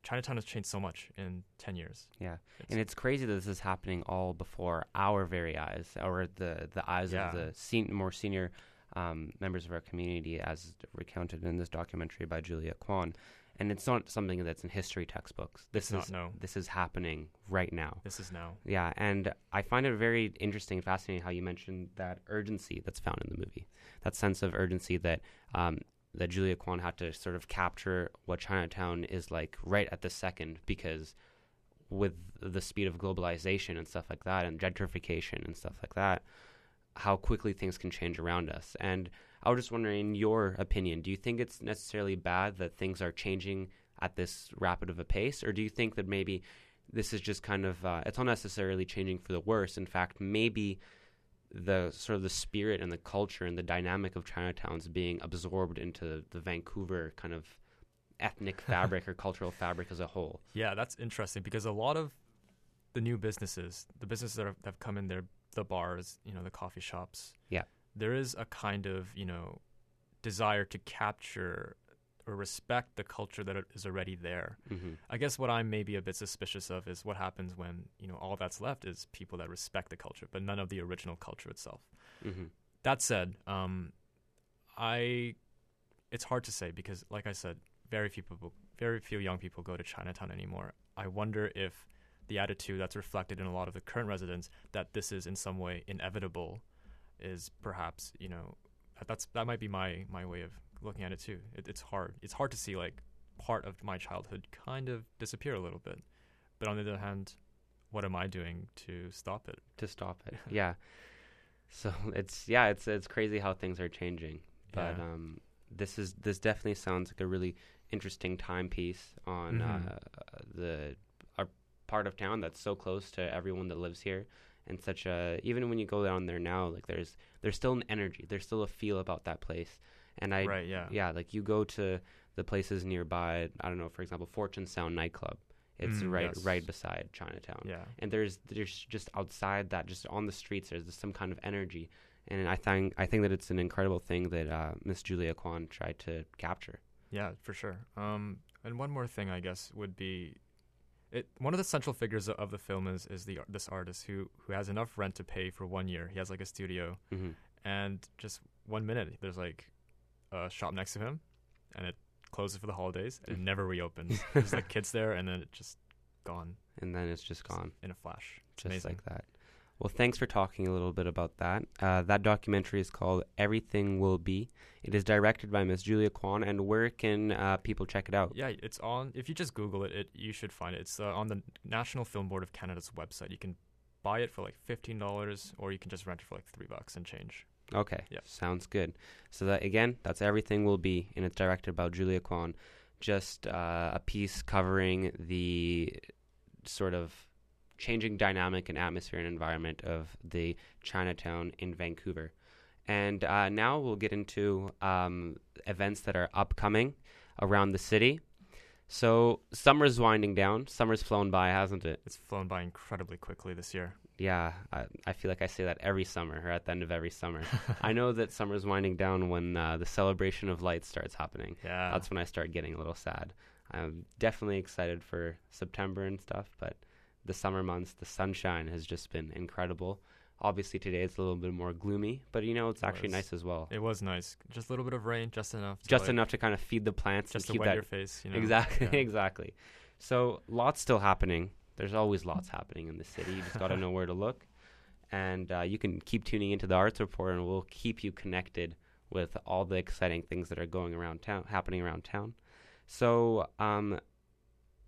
Chinatown has changed so much in ten years. Yeah. It's and it's crazy that this is happening all before our very eyes, or the, the eyes yeah. of the sen- more senior um, members of our community, as recounted in this documentary by Julia Kwan. And it's not something that's in history textbooks. This it's is not, no. This is happening right now. This is now. Yeah, and I find it very interesting and fascinating how you mentioned that urgency that's found in the movie, that sense of urgency that... Um, that Julia Kwan had to sort of capture what Chinatown is like right at the second, because with the speed of globalization and stuff like that, and gentrification and stuff like that, how quickly things can change around us. And I was just wondering, in your opinion, do you think it's necessarily bad that things are changing at this rapid of a pace? Or do you think that maybe this is just kind of, uh, it's not necessarily changing for the worse. In fact, maybe the sort of the spirit and the culture and the dynamic of Chinatown's being absorbed into the Vancouver kind of ethnic fabric or cultural fabric as a whole. Yeah, that's interesting, because a lot of the new businesses, the businesses that have, that have come in there, the bars, you know, the coffee shops. Yeah. There is a kind of, you know, desire to capture or respect the culture that is already there. Mm-hmm. I guess what I'm maybe a bit suspicious of is what happens when, you know, all that's left is people that respect the culture, but none of the original culture itself. Mm-hmm. That said, um, I, it's hard to say because, like I said, very few people, very few young people go to Chinatown anymore. I wonder if the attitude that's reflected in a lot of the current residents, that this is in some way inevitable, is perhaps, you know, that's that might be my, my way of looking at it too. It, it's hard. It's hard to see like part of my childhood kind of disappear a little bit. But on the other hand, what am I doing to stop it? To stop it. Yeah. So it's yeah, it's it's crazy how things are changing. But yeah. um, this is this definitely sounds like a really interesting timepiece on mm-hmm. uh, the our part of town that's so close to everyone that lives here. And such a, even when you go down there now, like there's there's still an energy, there's still a feel about that place. And I, right, yeah. yeah, like you go to the places nearby, I don't know, for example, Fortune Sound Nightclub. It's mm, right yes. right beside Chinatown. Yeah. And there's there's just outside that, just on the streets, there's some kind of energy. And I think I think that it's an incredible thing that uh, Miss Julia Kwan tried to capture. Yeah, for sure. Um, and one more thing, I guess, would be It, one of the central figures of the film is is the this artist who who has enough rent to pay for one year. He has like a studio, mm-hmm. and just one minute there's like a shop next to him, and it closes for the holidays and it never reopens. There's like kids there, and then it just gone. And then it's just gone in a flash. It's just amazing. Like that. Well, thanks for talking a little bit about that. Uh, that documentary is called Everything Will Be. It is directed by Miss Julia Kwan, and where can uh, people check it out? Yeah, it's on, if you just Google it, it you should find it. It's uh, on the National Film Board of Canada's website. You can buy it for like fifteen dollars, or you can just rent it for like three bucks and change. Okay, yeah. Sounds good. So that again, that's Everything Will Be, and it's directed by Julia Kwan. Just uh, a piece covering the sort of changing dynamic and atmosphere and environment of the Chinatown in Vancouver. And uh, now we'll get into um, events that are upcoming around the city. So summer's winding down. Summer's flown by, hasn't it? It's flown by incredibly quickly this year. Yeah, I, I feel like I say that every summer, or at the end of every summer. I know that summer's winding down when uh, the celebration of lights starts happening. Yeah. That's when I start getting a little sad. I'm definitely excited for September and stuff, but the summer months, the sunshine has just been incredible. Obviously, today it's a little bit more gloomy, but, you know, it's it actually was. nice as well. It was nice. Just a little bit of rain, just enough. To just like, enough to kind of feed the plants. Just and to keep wet that your face. You know? Exactly, yeah. exactly. So lots still happening. There's always lots happening in the city. You just got to know where to look. And uh, you can keep tuning into the Arts Report, and we'll keep you connected with all the exciting things that are going around town, happening around town. So um,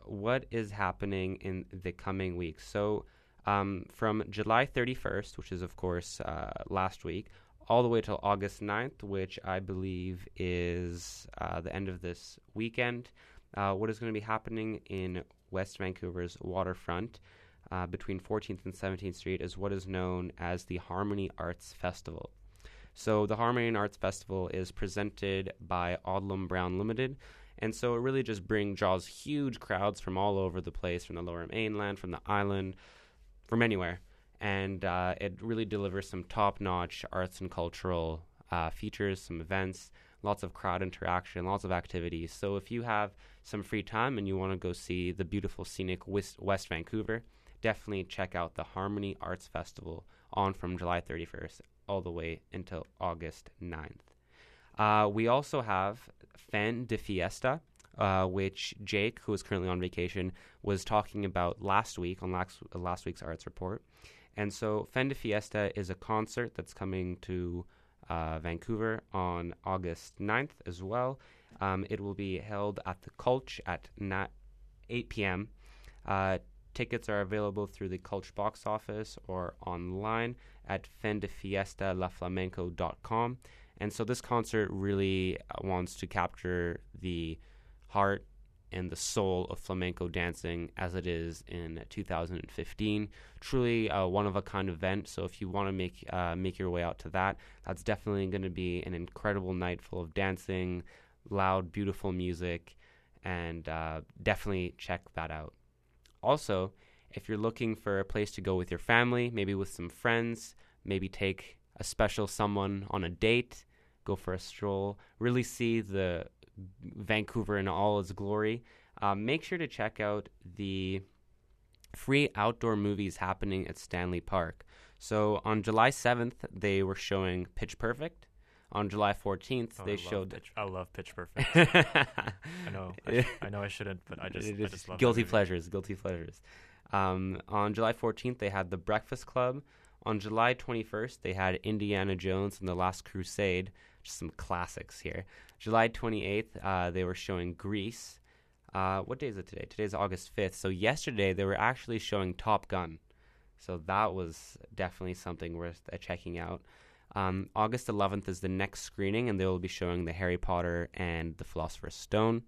what is happening in the coming weeks? So um, from July thirty-first, which is, of course, uh, last week, all the way till August ninth, which I believe is uh, the end of this weekend, uh, what is going to be happening in West Vancouver's waterfront uh, between fourteenth and seventeenth Street is what is known as the Harmony Arts Festival. So the Harmony Arts Festival is presented by Odlum Brown Limited. And so it really just brings draws huge crowds from all over the place, from the Lower Mainland, from the island, from anywhere. And uh, it really delivers some top-notch arts and cultural uh, features, some events, lots of crowd interaction, lots of activities. So if you have some free time and you want to go see the beautiful scenic West, West Vancouver, definitely check out the Harmony Arts Festival on from July thirty-first all the way until August ninth. Uh, we also have Fen de Fiesta, uh, which Jake, who is currently on vacation, was talking about last week on last, uh, last week's Arts Report. And so Fen de Fiesta is a concert that's coming to uh, Vancouver on August ninth as well. Um, it will be held at the Cultch at eight p.m. Uh, tickets are available through the Cultch box office or online at fen de fiesta la flamenco dot com. And so this concert really wants to capture the heart and the soul of flamenco dancing as it is in two thousand fifteen. Truly a one-of-a-kind event. So if you want to make uh, make your way out to that, that's definitely going to be an incredible night full of dancing, loud, beautiful music, and uh, definitely check that out. Also, if you're looking for a place to go with your family, maybe with some friends, maybe take a special someone on a date, go for a stroll, really see the Vancouver in all its glory, uh, make sure to check out the free outdoor movies happening at Stanley Park. So on July seventh, they were showing Pitch Perfect. On July fourteenth, oh, they I showed... Pitch, I love Pitch Perfect. I know I, sh- I know I shouldn't, but I just, I just love it. Guilty pleasures, guilty pleasures. Um, on July fourteenth, they had The Breakfast Club. On July twenty-first, they had Indiana Jones and the Last Crusade, just some classics here. July twenty-eighth, uh, they were showing Grease. Uh, what day is it today? Today's August fifth. So yesterday, they were actually showing Top Gun. So that was definitely something worth uh, checking out. Um, August eleventh is the next screening, and they will be showing the Harry Potter and the Philosopher's Stone.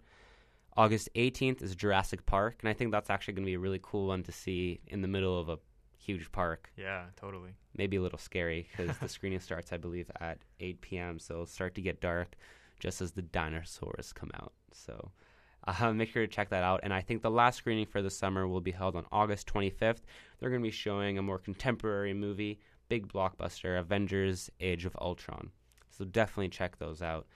August eighteenth is Jurassic Park, and I think that's actually going to be a really cool one to see in the middle of a huge park. Yeah, totally. Maybe a little scary because the screening starts, I believe, at eight p.m. So it'll start to get dark just as the dinosaurs come out. So uh, make sure to check that out. And I think the last screening for the summer will be held on August twenty-fifth. They're going to be showing a more contemporary movie, big blockbuster, Avengers Age of Ultron. So definitely check those out.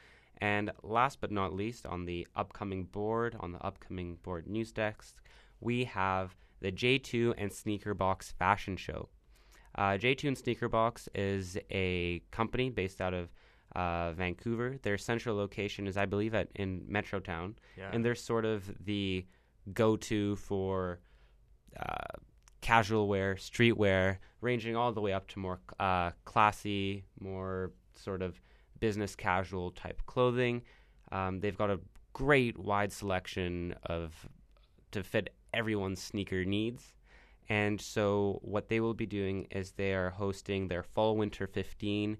And last but not least, on the upcoming board, on the upcoming board news desk, we have the J two and Sneakerbox fashion show. Uh, J two and Sneakerbox is a company based out of uh, Vancouver. Their central location is, I believe, at in Metrotown. Yeah. And they're sort of the go-to for uh, casual wear, streetwear, ranging all the way up to more uh, classy, more sort of business casual type clothing. Um, they've got a great wide selection of to fit everyone's sneaker needs. And so what they will be doing is they are hosting their Fall Winter fifteen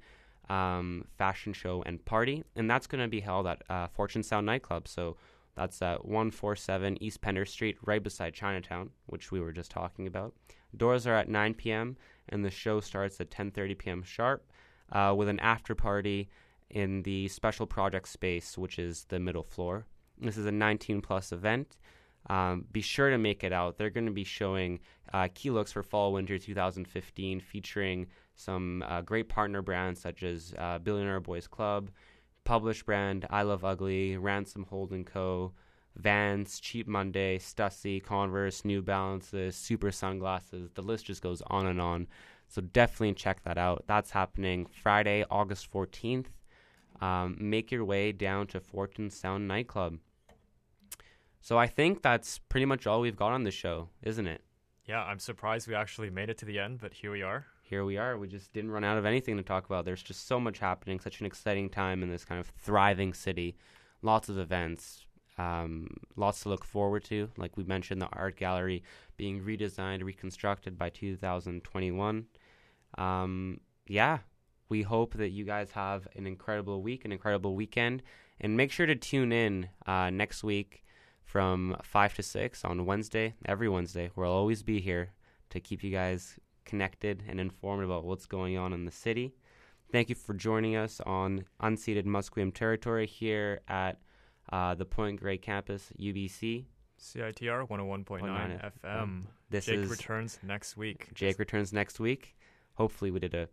um, fashion show and party. And that's going to be held at uh, Fortune Sound Nightclub. So that's at one forty-seven East Pender Street, right beside Chinatown, which we were just talking about. Doors are at nine p.m. and the show starts at ten thirty p.m. sharp uh, with an after party in the special project space, which is the middle floor. This is a nineteen plus event. Um, be sure to make it out. They're going to be showing uh, key looks for Fall Winter twenty fifteen, featuring some uh, great partner brands such as uh, Billionaire Boys Club, Publish Brand, I Love Ugly, Ransom Hold and Co., Vans, Cheap Monday, Stussy, Converse, New Balances, Super Sunglasses. The list just goes on and on. So definitely check that out. That's happening Friday, August fourteenth. Um, make your way down to Fortune Sound Nightclub. So I think that's pretty much all we've got on the show, isn't it? Yeah, I'm surprised we actually made it to the end, but here we are. Here we are. We just didn't run out of anything to talk about. There's just so much happening, such an exciting time in this kind of thriving city. Lots of events, um, lots to look forward to. Like we mentioned, the art gallery being redesigned, reconstructed by two thousand twenty-one. Um, yeah, we hope that you guys have an incredible week, an incredible weekend. And make sure to tune in uh, next week from five to six on Wednesday, every Wednesday. We'll always be here to keep you guys connected and informed about what's going on in the city. Thank you for joining us on unceded Musqueam territory here at uh, the Point Grey campus, U B C. C I T R one oh one point nine F M. This Jake is returns next week. Jake Just returns next week. Hopefully we did a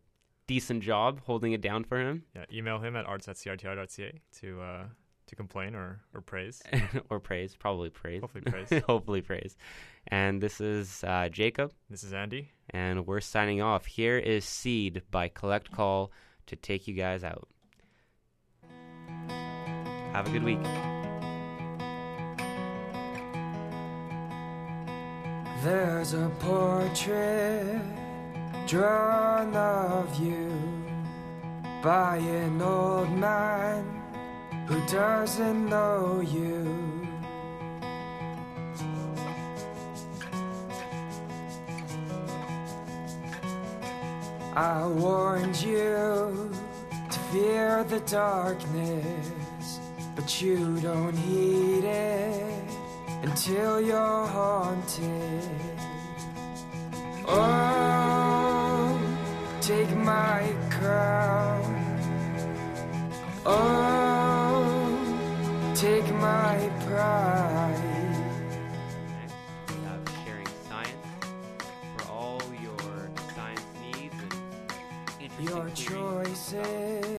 decent job holding it down for him. Yeah, email him at arts at c i t r dot c a to... Uh, To complain or, or praise. or praise. Probably praise. Hopefully praise. Hopefully praise. And this is uh, Jacob. This is Andy. And we're signing off. Here is Seed by Collect Call to take you guys out. Have a good week. There's a portrait drawn of you by an old man who doesn't know you. I warned you to fear the darkness, but you don't heed it until you're haunted. Oh, take my crown. Oh, take my pride. Uh, sharing science for all your science needs and interesting your choices.